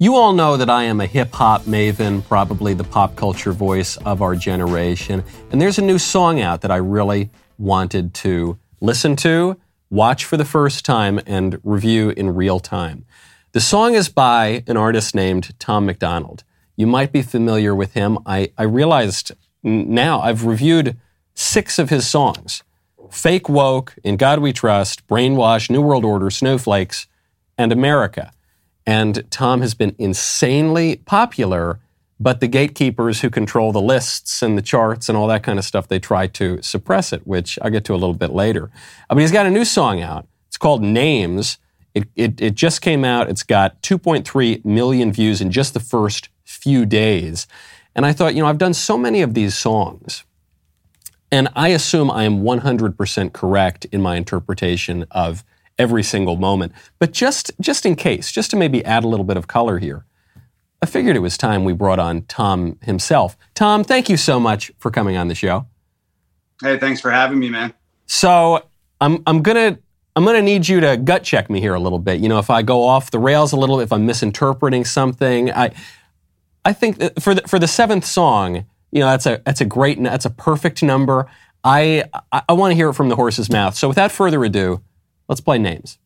You all know that I am a hip-hop maven, probably the pop culture voice of our generation. And there's a new song out that I really wanted to listen to, watch for the first time, and review in real time. The song is by an artist named Tom MacDonald. You might be familiar with him. I realized now I've reviewed 6 of his songs. Fake Woke, In God We Trust, Brainwash, New World Order, Snowflakes, and America. And Tom has been insanely popular, but the gatekeepers who control the lists and the charts and all that kind of stuff, they try to suppress it, which I'll get to a little bit later. But he's got a new song out. It's called Names. It just came out. It's got 2.3 million views in just the first few days. And I thought, you know, I've done so many of these songs, and I assume I am 100% correct in my interpretation of every single moment. But just in case, just to maybe add a little bit of color here, I figured it was time we brought on Tom himself. Tom, thank you so much for coming on the show. Hey, thanks for having me, man. So I'm gonna need you to gut check me here a little bit. You know, if I go off the rails a little, if I'm misinterpreting something, I think that for the 7th song, you know, that's a perfect number. I want to hear it from the horse's mouth. So without further ado, let's play Names.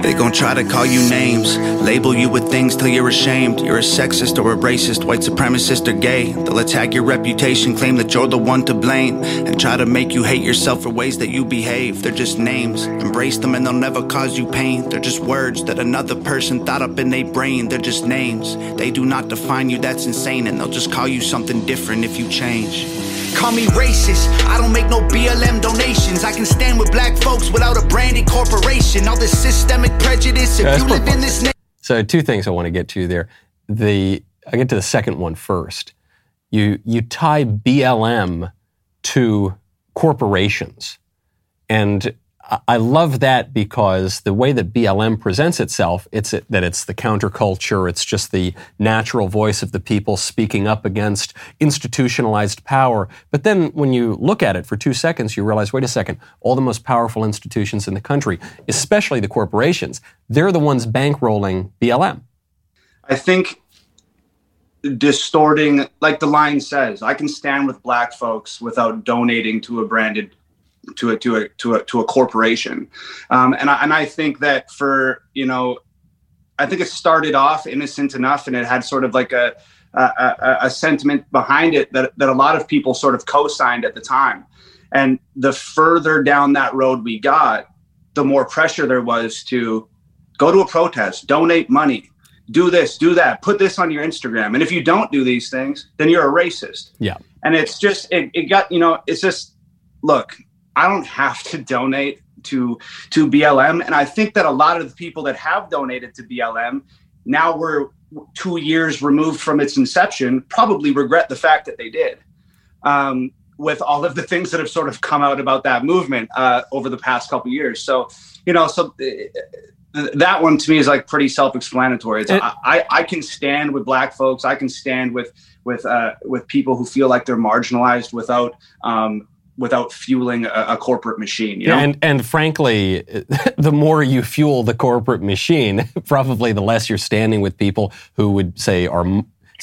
They gon' try to call you names, label you with things till you're ashamed. You're a sexist or a racist, white supremacist or gay. They'll attack your reputation, claim that you're the one to blame, and try to make you hate yourself for ways that you behave. They're just names, embrace them and they'll never cause you pain. They're just words that another person thought up in their brain. They're just names, they do not define you, that's insane. And they'll just call you something different if you change. Call me racist, I don't make no BLM donations. I can stand with black folks without a branded corporation. All this systemic prejudice, if you live in this... So 2 things I want to get to there. I'll get to the second one first. You tie BLM to corporations. And I love that because the way that BLM presents itself, that it's the counterculture, it's just the natural voice of the people speaking up against institutionalized power. But then when you look at it for 2 seconds, you realize, wait a second, all the most powerful institutions in the country, especially the corporations, they're the ones bankrolling BLM. I think distorting, like the line says, I can stand with black folks without donating to a branded to a corporation, and I think that I think it started off innocent enough, and it had sort of like a sentiment behind it that a lot of people sort of co-signed at the time. And the further down that road we got, the more pressure there was to go to a protest, donate money, do this, do that, put this on your Instagram, and if you don't do these things, then you're a racist. Yeah, and it's just it got it's just look. I don't have to donate to BLM. And I think that a lot of the people that have donated to BLM, now we're 2 years removed from its inception, probably regret the fact that they did, with all of the things that have sort of come out about that movement over the past couple of years. So, that one to me is like pretty self-explanatory. It's, I can stand with black folks. I can stand with people who feel like they're marginalized without fueling a corporate machine, And frankly, the more you fuel the corporate machine, probably the less you're standing with people who would say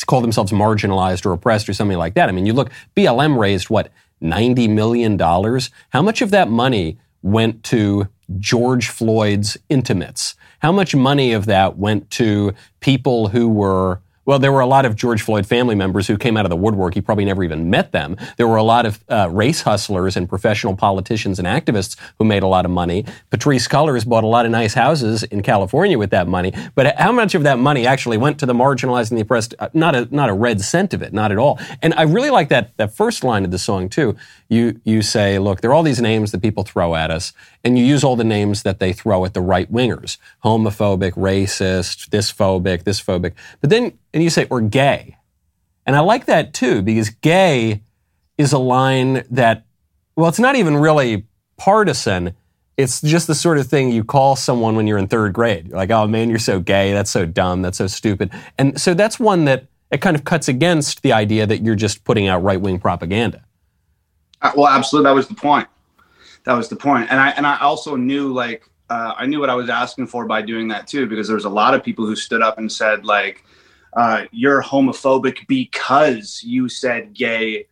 call themselves marginalized or oppressed or something like that. I mean, you look, BLM raised $90 million? How much of that money went to George Floyd's intimates? How much money of that went to people who were... Well, there were a lot of George Floyd family members who came out of the woodwork. He probably never even met them. There were a lot of race hustlers and professional politicians and activists who made a lot of money. Patrice Cullors bought a lot of nice houses in California with that money. But how much of that money actually went to the marginalized and the oppressed? Not a red cent of it, not at all. And I really like that first line of the song, too. You say, look, there are all these names that people throw at us, and you use all the names that they throw at the right-wingers. Homophobic, racist, this phobic. But then... And you say, or gay. And I like that too, because gay is a line that, well, it's not even really partisan. It's just the sort of thing you call someone when you're in 3rd grade. You're like, oh man, you're so gay. That's so dumb. That's so stupid. And so that's one that it kind of cuts against the idea that you're just putting out right-wing propaganda. Well, absolutely. That was the point. And I also knew, like, I knew what I was asking for by doing that too, because there was a lot of people who stood up and said, like, you're homophobic because you said gay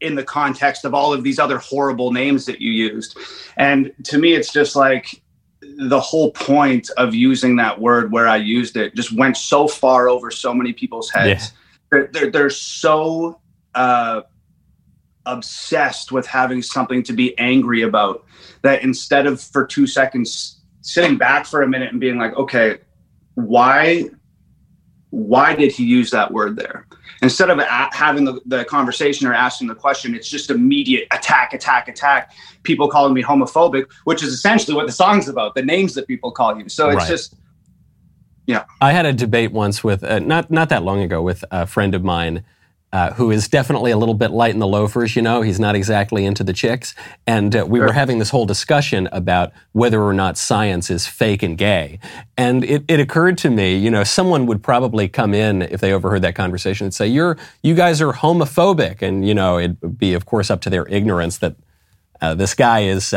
in the context of all of these other horrible names that you used. And to me, it's just like the whole point of using that word where I used it just went so far over so many people's heads. Yeah. They're so obsessed with having something to be angry about that instead of for 2 seconds sitting back for a minute and being like, okay, why did he use that word there? Instead of having the conversation or asking the question, it's just immediate attack. People calling me homophobic, which is essentially what the song's about, the names that people call you. So it's right. Just, yeah. I had a debate once with, not that long ago, with a friend of mine who is definitely a little bit light in the loafers, you know, he's not exactly into the chicks. And we were having this whole discussion about whether or not science is fake and gay. And it occurred to me, you know, someone would probably come in if they overheard that conversation and say, you guys are homophobic. And, you know, it would be, of course, up to their ignorance that this guy is,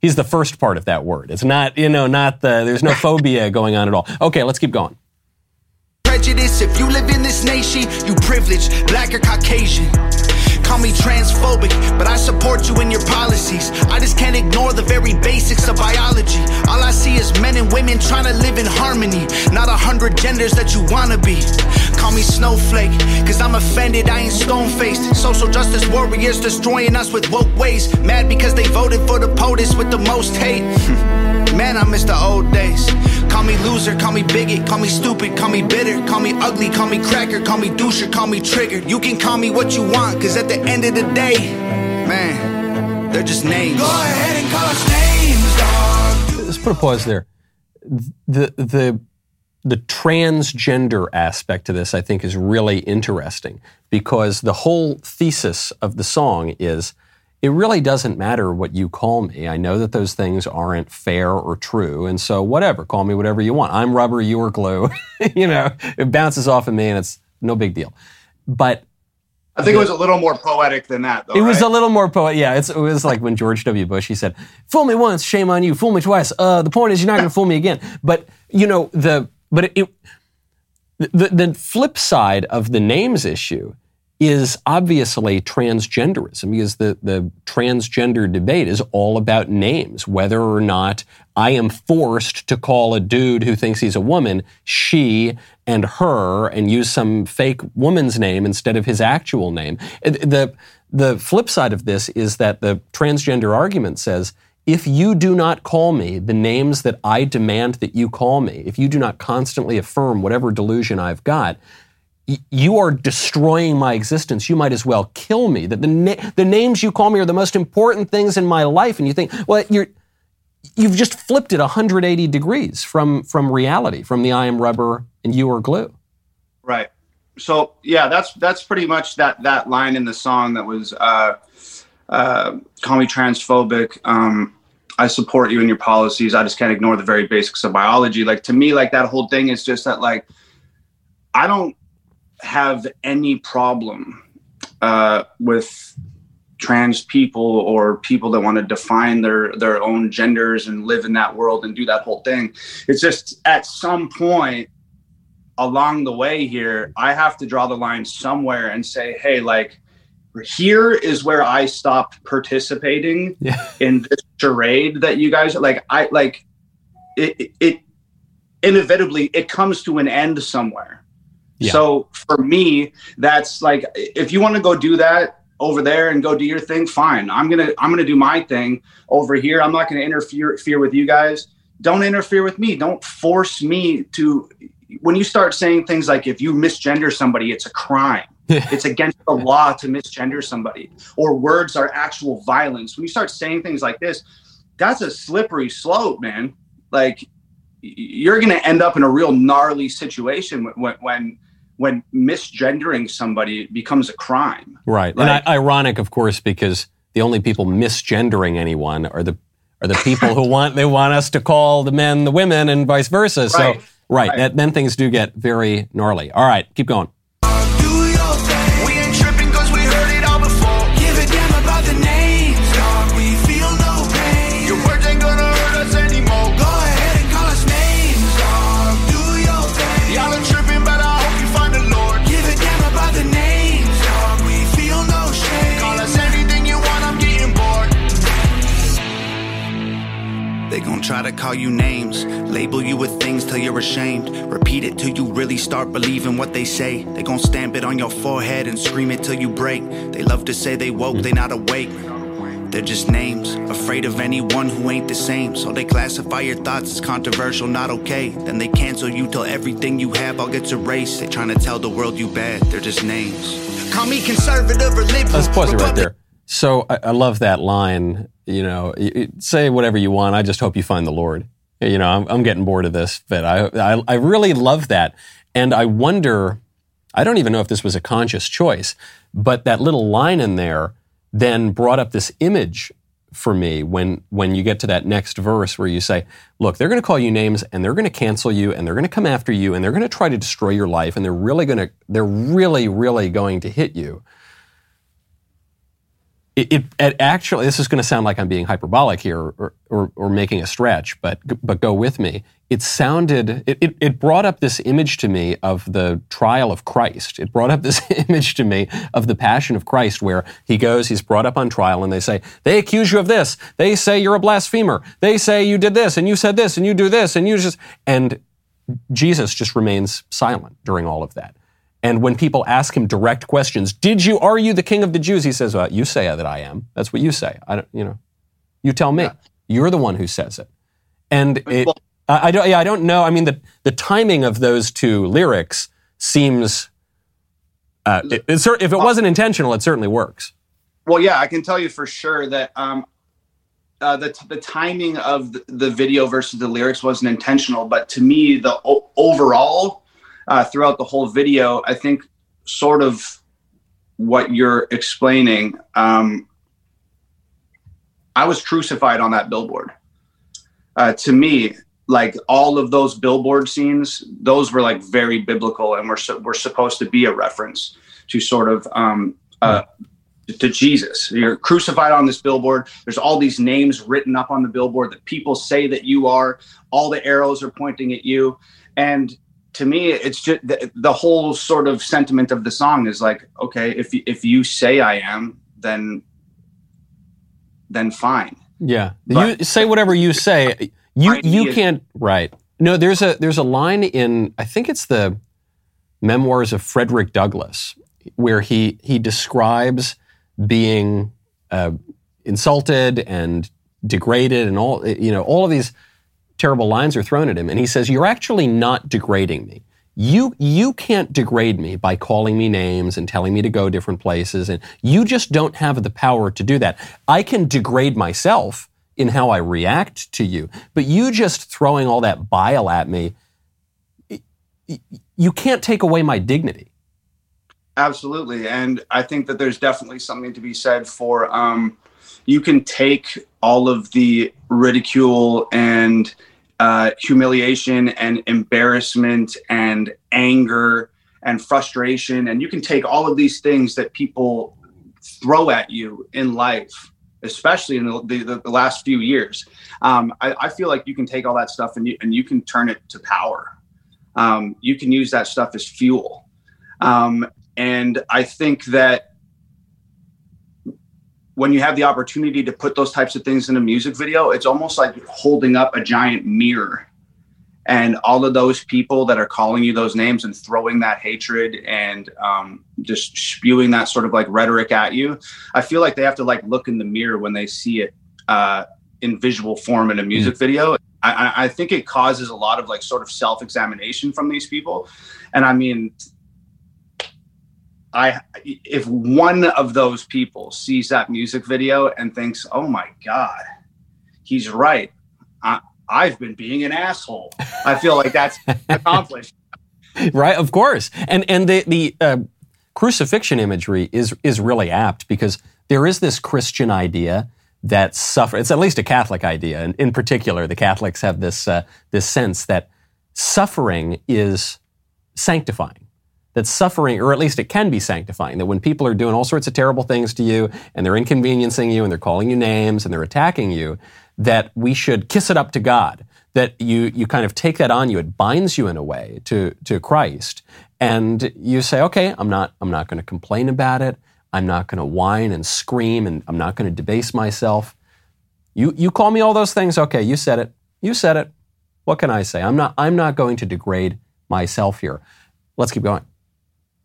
he's the first part of that word. It's not, you know, there's no phobia going on at all. Okay, let's keep going. If you live in this nation, you privileged, black or Caucasian. Call me transphobic, but I support you in your policies. I just can't ignore the very basics of biology. All I see is men and women trying to live in harmony, not 100 genders that you want to be. Call me snowflake, because I'm offended, I ain't stone-faced. Social justice warriors destroying us with woke ways. Mad because they voted for the POTUS with the most hate. Man, I miss the old days. Call me loser, call me bigot, call me stupid, call me bitter, call me ugly, call me cracker, call me doucher, call me triggered. You can call me what you want, cause at the end of the day, man, they're just names. Go ahead and call us names, dog. Let's put a pause there. The transgender aspect to this, I think, is really interesting because the whole thesis of the song is, it really doesn't matter what you call me. I know that those things aren't fair or true. And so whatever, call me whatever you want. I'm rubber, you are glue. You know, it bounces off of me and it's no big deal. But I think it was a little more poetic than that, though. It was a little more poetic. Yeah, it was like when George W. Bush, he said, fool me once, shame on you. Fool me twice. The point is you're not going to fool me again. But, you know, the flip side of the names issue is obviously transgenderism, because the transgender debate is all about names, whether or not I am forced to call a dude who thinks he's a woman, she and her, and use some fake woman's name instead of his actual name. The flip side of this is that the transgender argument says, if you do not call me the names that I demand that you call me, if you do not constantly affirm whatever delusion I've got, you are destroying my existence. You might as well kill me. That the names you call me are the most important things in my life. And you think, well, you've just flipped it 180 degrees from reality, from the I am rubber and you are glue. Right. So yeah, that's pretty much that line in the song that was call me transphobic. I support you in your policies. I just can't ignore the very basics of biology. Like to me, like that whole thing is just that. Like I don't have any problem with trans people or people that want to define their own genders and live in that world and do that whole thing. It's just at some point along the way here, I have to draw the line somewhere and say, hey, like here is where I stop participating in this charade that you guys like. I like it inevitably it comes to an end somewhere. Yeah. So for me, that's like, if you want to go do that over there and go do your thing, fine. I'm going to do my thing over here. I'm not going to interfere with you guys. Don't interfere with me. Don't force me to, when you start saying things like, if you misgender somebody, it's a crime. It's against the law to misgender somebody, or words are actual violence. When you start saying things like this, that's a slippery slope, man. Like you're going to end up in a real gnarly situation when misgendering somebody becomes a crime. Right. Like, and ironic, of course, because the only people misgendering anyone are the people who want us to call the men the women and vice versa. Right. So, right. That, then things do get very gnarly. All right, keep going. call you names, label you with things till you're ashamed, repeat it till you really start believing what they say. They gon' stamp it on your forehead and scream it till you break. They love to say they woke, they not awake. They're just names, afraid of anyone who ain't the same. So they classify your thoughts as controversial, not okay. Then they cancel you till everything you have all gets erased. They tryna tell the world you bad, they're just names. Call me conservative or liberal. Let's pause it right there. So I love that line, you know, say whatever you want, I just hope you find the Lord. You know, I'm getting bored of this, but I really love that. And I wonder, I don't even know if this was a conscious choice, but that little line in there then brought up this image for me when you get to that next verse where you say, look, they're going to call you names and they're going to cancel you and they're going to come after you and they're going to try to destroy your life and they're really going to hit you. It actually, this is going to sound like I'm being hyperbolic here or making a stretch, but go with me. It sounded, it brought up this image to me of the trial of Christ. It brought up this image to me of the passion of Christ where he goes, he's brought up on trial and they say, they accuse you of this. They say you're a blasphemer. They say you did this and you said this and you do this and you just, and Jesus just remains silent during all of that. And when people ask him direct questions, are you the king of the Jews? He says, well, you say that I am. That's what you say. I don't, you know, you tell me. Yeah. You're the one who says it. And I don't know. I mean, the timing of those two lyrics seems, if it wasn't intentional, it certainly works. Well, yeah, I can tell you for sure that the timing of the video versus the lyrics wasn't intentional. But to me, the overall... throughout the whole video, I think sort of what you're explaining, I was crucified on that billboard. To me, like all of those billboard scenes, those were like very biblical and we're supposed to be a reference to sort of to Jesus. You're crucified on this billboard. There's all these names written up on the billboard that people say that you are. All the arrows are pointing at you. And to me, it's just the whole sort of sentiment of the song is like, okay, if you say I am, then fine. Yeah, but you say whatever you say. You can't. Right? No, there's a line in, I think it's the memoirs of Frederick Douglass where he describes being insulted and degraded and all, you know, all of these terrible lines are thrown at him, and he says, you're actually not degrading me. You can't degrade me by calling me names and telling me to go different places, and you just don't have the power to do that. I can degrade myself in how I react to you, but you just throwing all that bile at me, you can't take away my dignity. Absolutely, and I think that there's definitely something to be said for you can take all of the ridicule and humiliation and embarrassment and anger and frustration, and you can take all of these things that people throw at you in life, especially in the last few years. I feel like you can take all that stuff and you can turn it to power. You can use that stuff as fuel. And I think that when you have the opportunity to put those types of things in a music video, it's almost like holding up a giant mirror, and all of those people that are calling you those names and throwing that hatred and just spewing that sort of like rhetoric at you. I feel like they have to like look in the mirror when they see it in visual form in a music video. I think it causes a lot of like sort of self-examination from these people. And I mean, if one of those people sees that music video and thinks, oh my God, he's right. I've been being an asshole. I feel like that's accomplished. Right, of course. And the crucifixion imagery is really apt because there is this Christian idea that suffering, it's at least a Catholic idea. And in particular, the Catholics have this sense that suffering is sanctifying. That suffering, or at least it can be sanctifying, that when people are doing all sorts of terrible things to you and they're inconveniencing you and they're calling you names and they're attacking you, that we should kiss it up to God, that you kind of take that on you. It binds you in a way to Christ. And you say, okay, I'm not going to complain about it. I'm not going to whine and scream, and I'm not going to debase myself. You call me all those things. Okay, you said it. You said it. What can I say? I'm not going to degrade myself here. Let's keep going.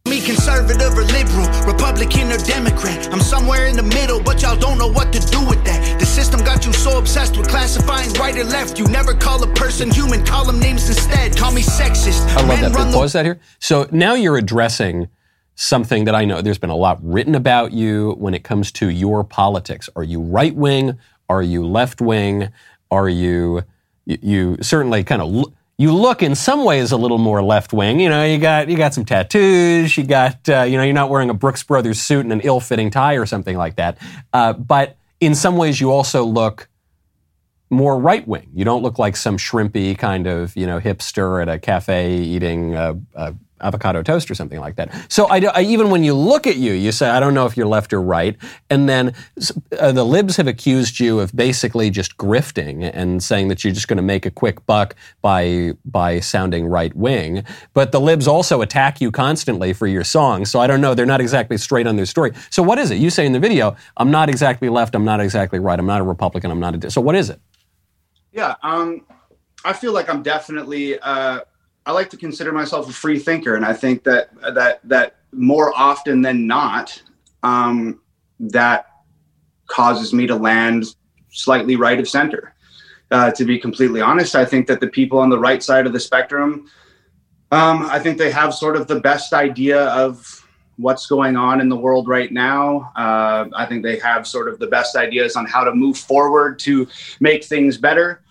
Me, conservative or liberal, Republican or Democrat, I'm somewhere in the middle, but y'all don't know what to do with that. The system got you so obsessed with classifying right or left. You never call a person human, call them names instead. Call me sexist. I love that. Pause that here. So now you're addressing something that I know there's been a lot written about you when it comes to your politics. Are you right wing? Are you left wing? Are you certainly kind of you look in some ways a little more left wing. You know, you got some tattoos. You got you're not wearing a Brooks Brothers suit and an ill-fitting tie or something like that. But in some ways, you also look more right wing. You don't look like some shrimpy kind of hipster at a cafe eating a avocado toast or something like that. So even when you look at you, you say, I don't know if you're left or right. And then the libs have accused you of basically just grifting and saying that you're just going to make a quick buck by sounding right wing. But the libs also attack you constantly for your songs. So I don't know. They're not exactly straight on their story. So what is it? You say in the video, I'm not exactly left. I'm not exactly right. I'm not a Republican. I'm not a... So what is it? Yeah. I feel like I'm definitely... I like to consider myself a free thinker, and I think that more often than not, that causes me to land slightly right of center. To be completely honest, I think that the people on the right side of the spectrum, I think they have sort of the best idea of what's going on in the world right now. I think they have sort of the best ideas on how to move forward to make things better.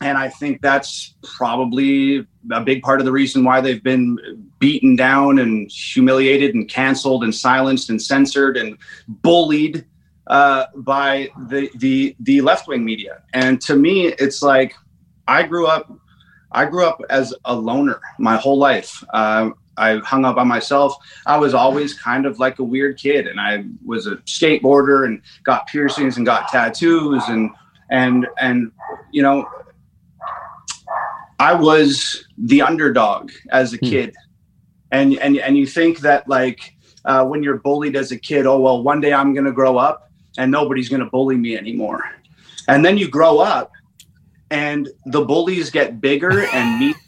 And I think that's probably a big part of the reason why they've been beaten down and humiliated and canceled and silenced and censored and bullied by the left-wing media. And to me, it's like I grew up as a loner my whole life. I hung out by myself. I was always kind of like a weird kid, and I was a skateboarder and got piercings and got tattoos and you know. I was the underdog as a kid. And you think that like when you're bullied as a kid, oh, well, one day I'm going to grow up and nobody's going to bully me anymore. And then you grow up and the bullies get bigger and meaner,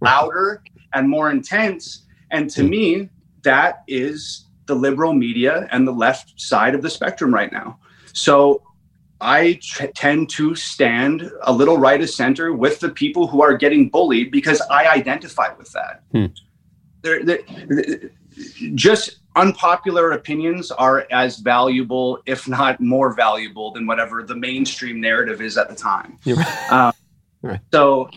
louder and more intense. And to me, that is the liberal media and the left side of the spectrum right now. So I tend to stand a little right of center with the people who are getting bullied because I identify with that. They're just unpopular opinions are as valuable, if not more valuable, than whatever the mainstream narrative is at the time. Right. Right. So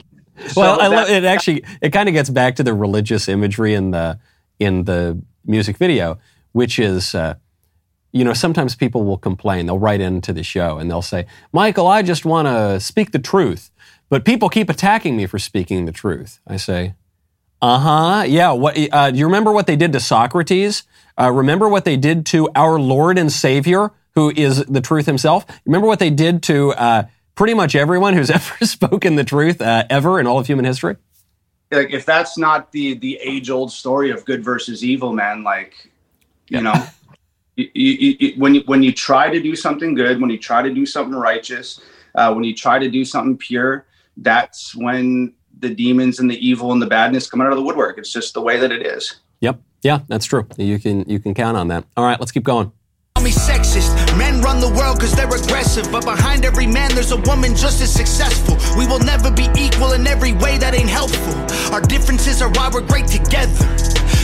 I love it. Actually, it kind of gets back to the religious imagery in the music video, which is. Sometimes people will complain. They'll write into the show and they'll say, Michael, I just want to speak the truth, but people keep attacking me for speaking the truth. I say, yeah. Do you remember what they did to Socrates? Remember what they did to our Lord and Savior, who is the truth himself? Remember what they did to pretty much everyone who's ever spoken the truth ever in all of human history? Like, if that's not the age-old story of good versus evil, man, like, you know... When you try to do something good, when you try to do something righteous, when you try to do something pure, that's when the demons and the evil and the badness come out of the woodwork. It's just the way that it is. Yep. Yeah, that's true. You can count on that. All right, let's keep going. Sexist men run the world because they're aggressive, but behind every man there's a woman just as successful. We will never be equal in every way, that ain't helpful. Our differences are why we're great together.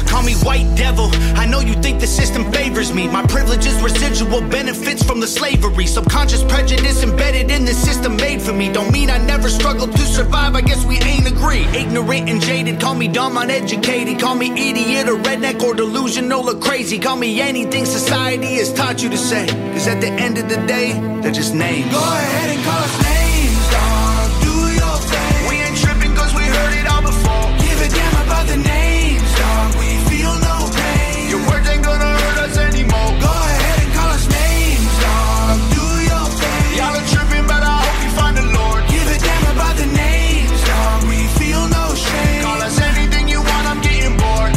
Call me white devil, I know you think the system favors me. My privilege is residual benefits from the slavery, subconscious prejudice embedded in the system made for me. Don't mean I never struggled to survive, I guess we ain't agree. Ignorant and jaded, call me dumb, uneducated, call me idiot or redneck or delusional or crazy, call me anything society is taught you to say, because at the end of the day, they're just names. Go ahead and call us names, dog. Do your thing. We ain't tripping because we heard it all before. Give a damn about the names, dog. We feel no pain. Your words ain't gonna hurt us anymore. Go ahead and call us names, dog. Do your thing. Y'all are tripping, but I hope you find the Lord. Give a damn about the names, dog. We feel no shame. Call us anything you want, I'm getting bored.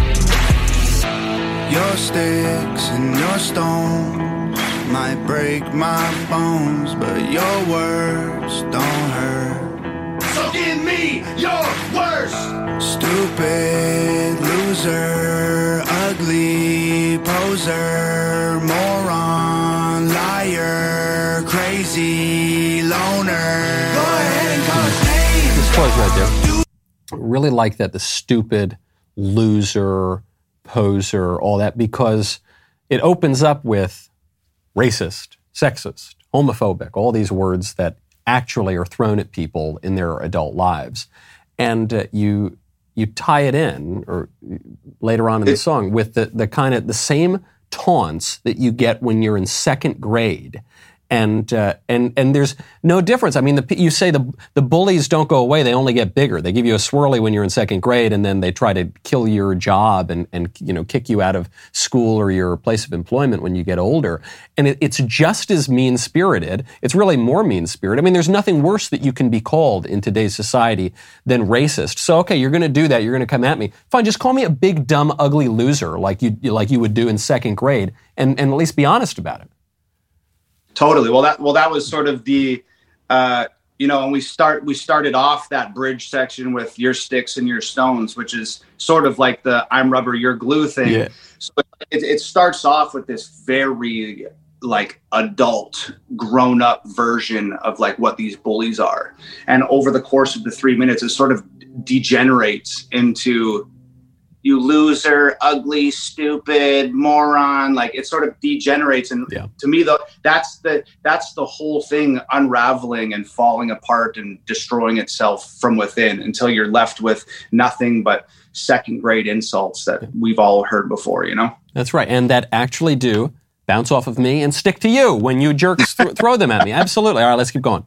Your sticks and your stones might break my bones, but your words don't hurt. So give me your worst. Stupid loser, ugly poser, moron, liar, crazy loner. Go ahead and call names. This was right there. Really like that, the stupid loser, poser, all that, because it opens up with racist, sexist, homophobic, all these words that actually are thrown at people in their adult lives. And you tie it in, or later on in the song, with the kind of the same taunts that you get when you're in second grade. And there's no difference. I mean, you say the bullies don't go away; they only get bigger. They give you a swirly when you're in second grade, and then they try to kill your job and you know, kick you out of school or your place of employment when you get older. And it's just as mean-spirited. It's really more mean-spirited. I mean, there's nothing worse that you can be called in today's society than racist. So okay, you're going to do that. You're going to come at me. Fine, just call me a big, dumb, ugly loser like you would do in second grade, and at least be honest about it. Totally. Well, that was sort of the, when we started off that bridge section with your sticks and your stones, which is sort of like the I'm rubber, you're glue thing. Yeah. So it starts off with this very like adult grown up version of like what these bullies are. And over the course of the 3 minutes, it sort of degenerates into you loser, ugly, stupid, moron. Like it sort of degenerates, and yeah. To me, though, that's the whole thing unraveling and falling apart and destroying itself from within until you're left with nothing but second grade insults that we've all heard before. You know, that's right, and that actually do bounce off of me and stick to you when you jerks throw them at me. Absolutely. All right, let's keep going.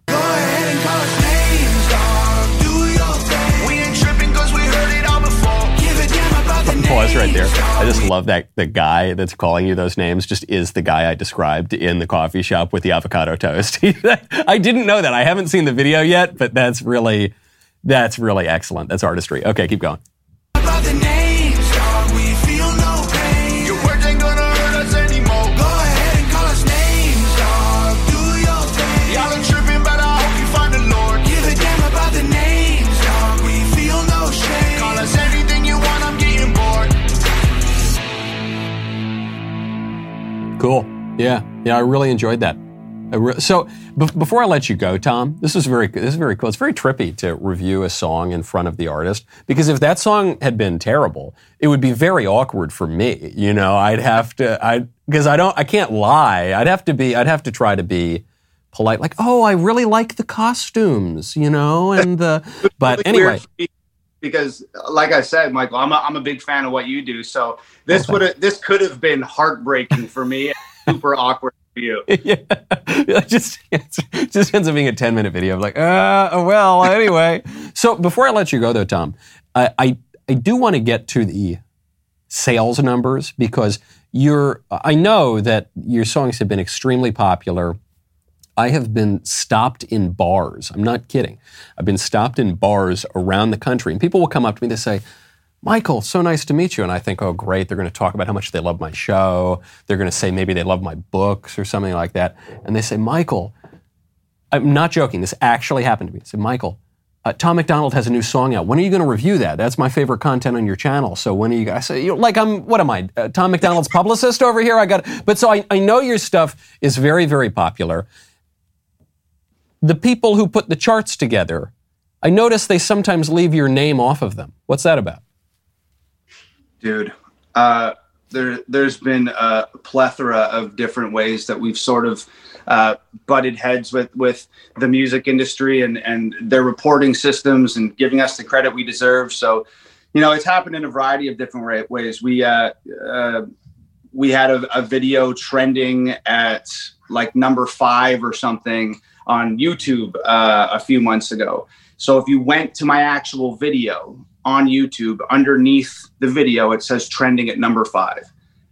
Pause right there. I just love that the guy that's calling you those names just is the guy I described in the coffee shop with the avocado toast. I didn't know that. I haven't seen the video yet, but that's really excellent. That's artistry. Okay, keep going. Cool. Yeah, I really enjoyed that. So before I let you go, Tom, this is very cool. It's very trippy to review a song in front of the artist, because if that song had been terrible, it would be very awkward for me. You know, I can't lie. I'd have to try to be polite, like, oh, I really like the costumes, you know, but anyway. Because, like I said, Michael, I'm a big fan of what you do. So this could have been heartbreaking for me, and super awkward for you. Yeah, it just ends up being a 10-minute video. I'm like, well, anyway. So before I let you go, though, Tom, I do want to get to the sales numbers, because I know that your songs have been extremely popular. I have been stopped in bars. I'm not kidding. I've been stopped in bars around the country, and people will come up to me, they say, Michael, so nice to meet you. And I think, oh, great. They're going to talk about how much they love my show. They're going to say maybe they love my books or something like that. And they say, Michael, I'm not joking. This actually happened to me. They say, Michael, Tom MacDonald has a new song out. When are you going to review that? That's my favorite content on your channel. So when are you guys? What am I? Tom MacDonald's publicist over here? I know your stuff is very, very popular. The people who put the charts together, I notice they sometimes leave your name off of them. What's that about? Dude, there's been a plethora of different ways that we've sort of butted heads with the music industry and their reporting systems and giving us the credit we deserve. So, you know, it's happened in a variety of different ways. We had a video trending at like number 5 or something on YouTube a few months ago. So if you went to my actual video on YouTube, underneath the video, it says trending at number 5.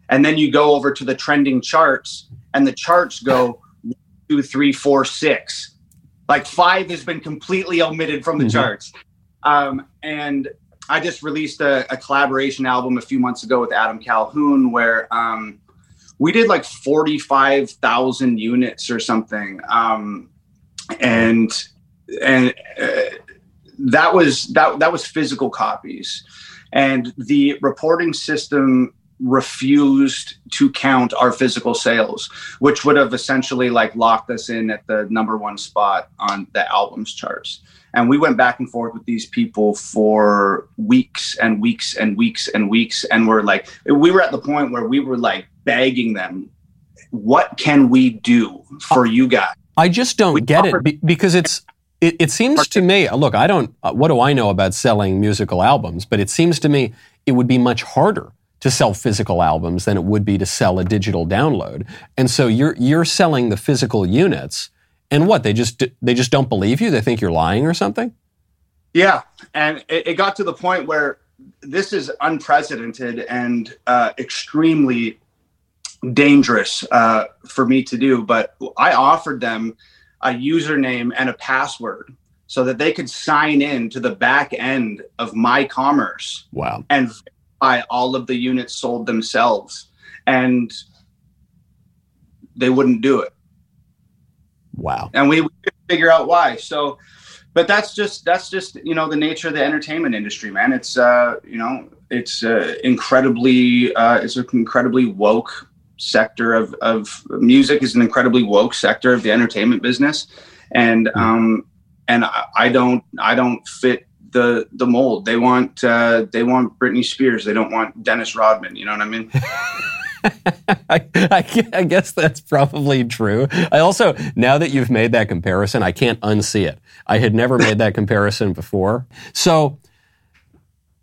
And then you go over to the trending charts, and the charts go 1, 2, 3, 4, 6. Like 5 has been completely omitted from the charts. And I just released a collaboration album a few months ago with Adam Calhoun, where we did like 45,000 units or something. That was physical copies, and the reporting system refused to count our physical sales, which would have essentially like locked us in at the number one spot on the albums charts. And we went back and forth with these people for weeks and weeks and weeks and weeks. And we were at the point where we were like begging them, what can we do for you guys? I just don't get it, because it seems to me, look, I don't, what do I know about selling musical albums? But it seems to me it would be much harder to sell physical albums than it would be to sell a digital download. And so you're selling the physical units, and what, they just don't believe you? They think you're lying or something? Yeah, and it got to the point where this is unprecedented and extremely dangerous for me to do, but I offered them a username and a password so that they could sign in to the back end of my commerce. Wow. And by all of the units sold themselves, and they wouldn't do it. Wow. And we couldn't figure out why. So, but that's just, you know, the nature of the entertainment industry, man. It's, you know, it's an incredibly woke sector of music, is an incredibly woke sector of the entertainment business. And I don't fit the mold. They want Britney Spears. They don't want Dennis Rodman. You know what I mean? I guess that's probably true. I also, now that you've made that comparison, I can't unsee it. I had never made that comparison before. So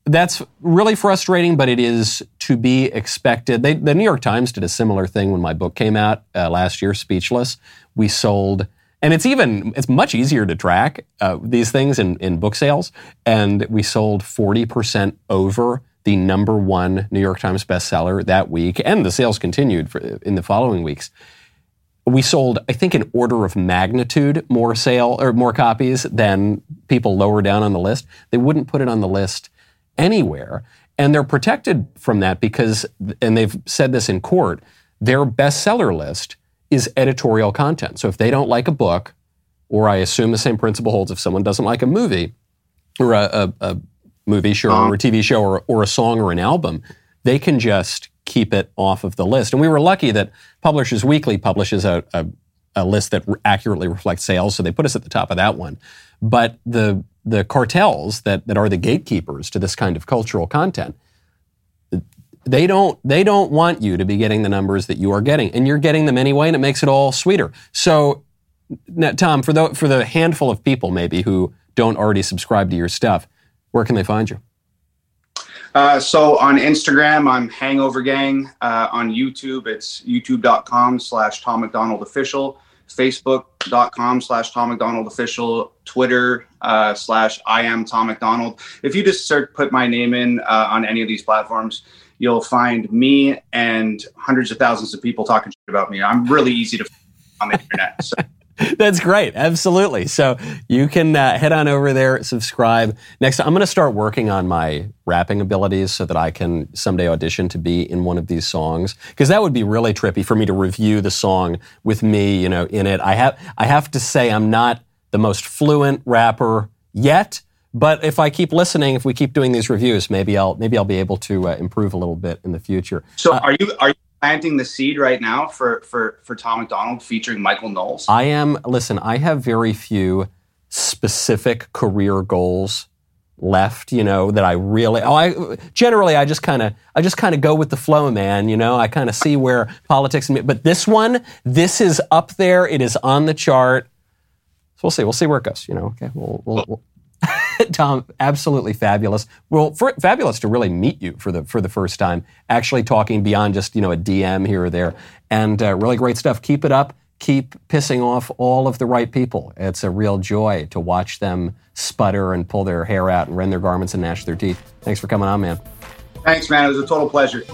that's really frustrating, but it is to be expected. The New York Times did a similar thing when my book came out last year, Speechless. We sold... And it's much easier to track these things in book sales. And we sold 40% over the number one New York Times bestseller that week. And the sales continued in the following weeks. We sold, I think, an order of magnitude more copies than people lower down on the list. They wouldn't put it on the list anywhere. And they're protected from that because, and they've said this in court, their bestseller list is editorial content. So if they don't like a book, or I assume the same principle holds if someone doesn't like a movie, or a movie show, or a TV show, or a song, or an album, they can just keep it off of the list. And we were lucky that Publishers Weekly publishes a list that accurately reflects sales, so they put us at the top of that one. But the cartels that are the gatekeepers to this kind of cultural content, They don't want you to be getting the numbers that you are getting, and you're getting them anyway, and it makes it all sweeter. So, Tom, for the handful of people maybe who don't already subscribe to your stuff, where can they find you? So on Instagram, I'm Hangover Gang. On YouTube, it's youtube.com/TomMacDonaldOfficial, facebook.com/TomMacDonaldOfficial, Twitter /IamTomMacDonald. If you just put my name in on any of these platforms, you'll find me and hundreds of thousands of people talking shit about me. I'm really easy to find on the internet. So. That's great. Absolutely. So you can head on over there, subscribe. Next, I'm going to start working on my rapping abilities so that I can someday audition to be in one of these songs, because that would be really trippy for me to review the song with me, you know, in it. I have to say I'm not the most fluent rapper yet. But if I keep listening, if we keep doing these reviews, maybe I'll be able to improve a little bit in the future. So are you planting the seed right now for Tom MacDonald featuring Michael Knowles? I am. Listen, I have very few specific career goals left, you know, that I really, I just kind of go with the flow, man, you know, I kind of see where politics, but this is up there. It is on the chart. So we'll see where it goes, you know. Okay. We'll Tom, absolutely fabulous. Well, fabulous to really meet you for the first time, actually talking beyond just, you know, a DM here or there. And really great stuff. Keep it up. Keep pissing off all of the right people. It's a real joy to watch them sputter and pull their hair out and rend their garments and gnash their teeth. Thanks for coming on, man. Thanks, man. It was a total pleasure.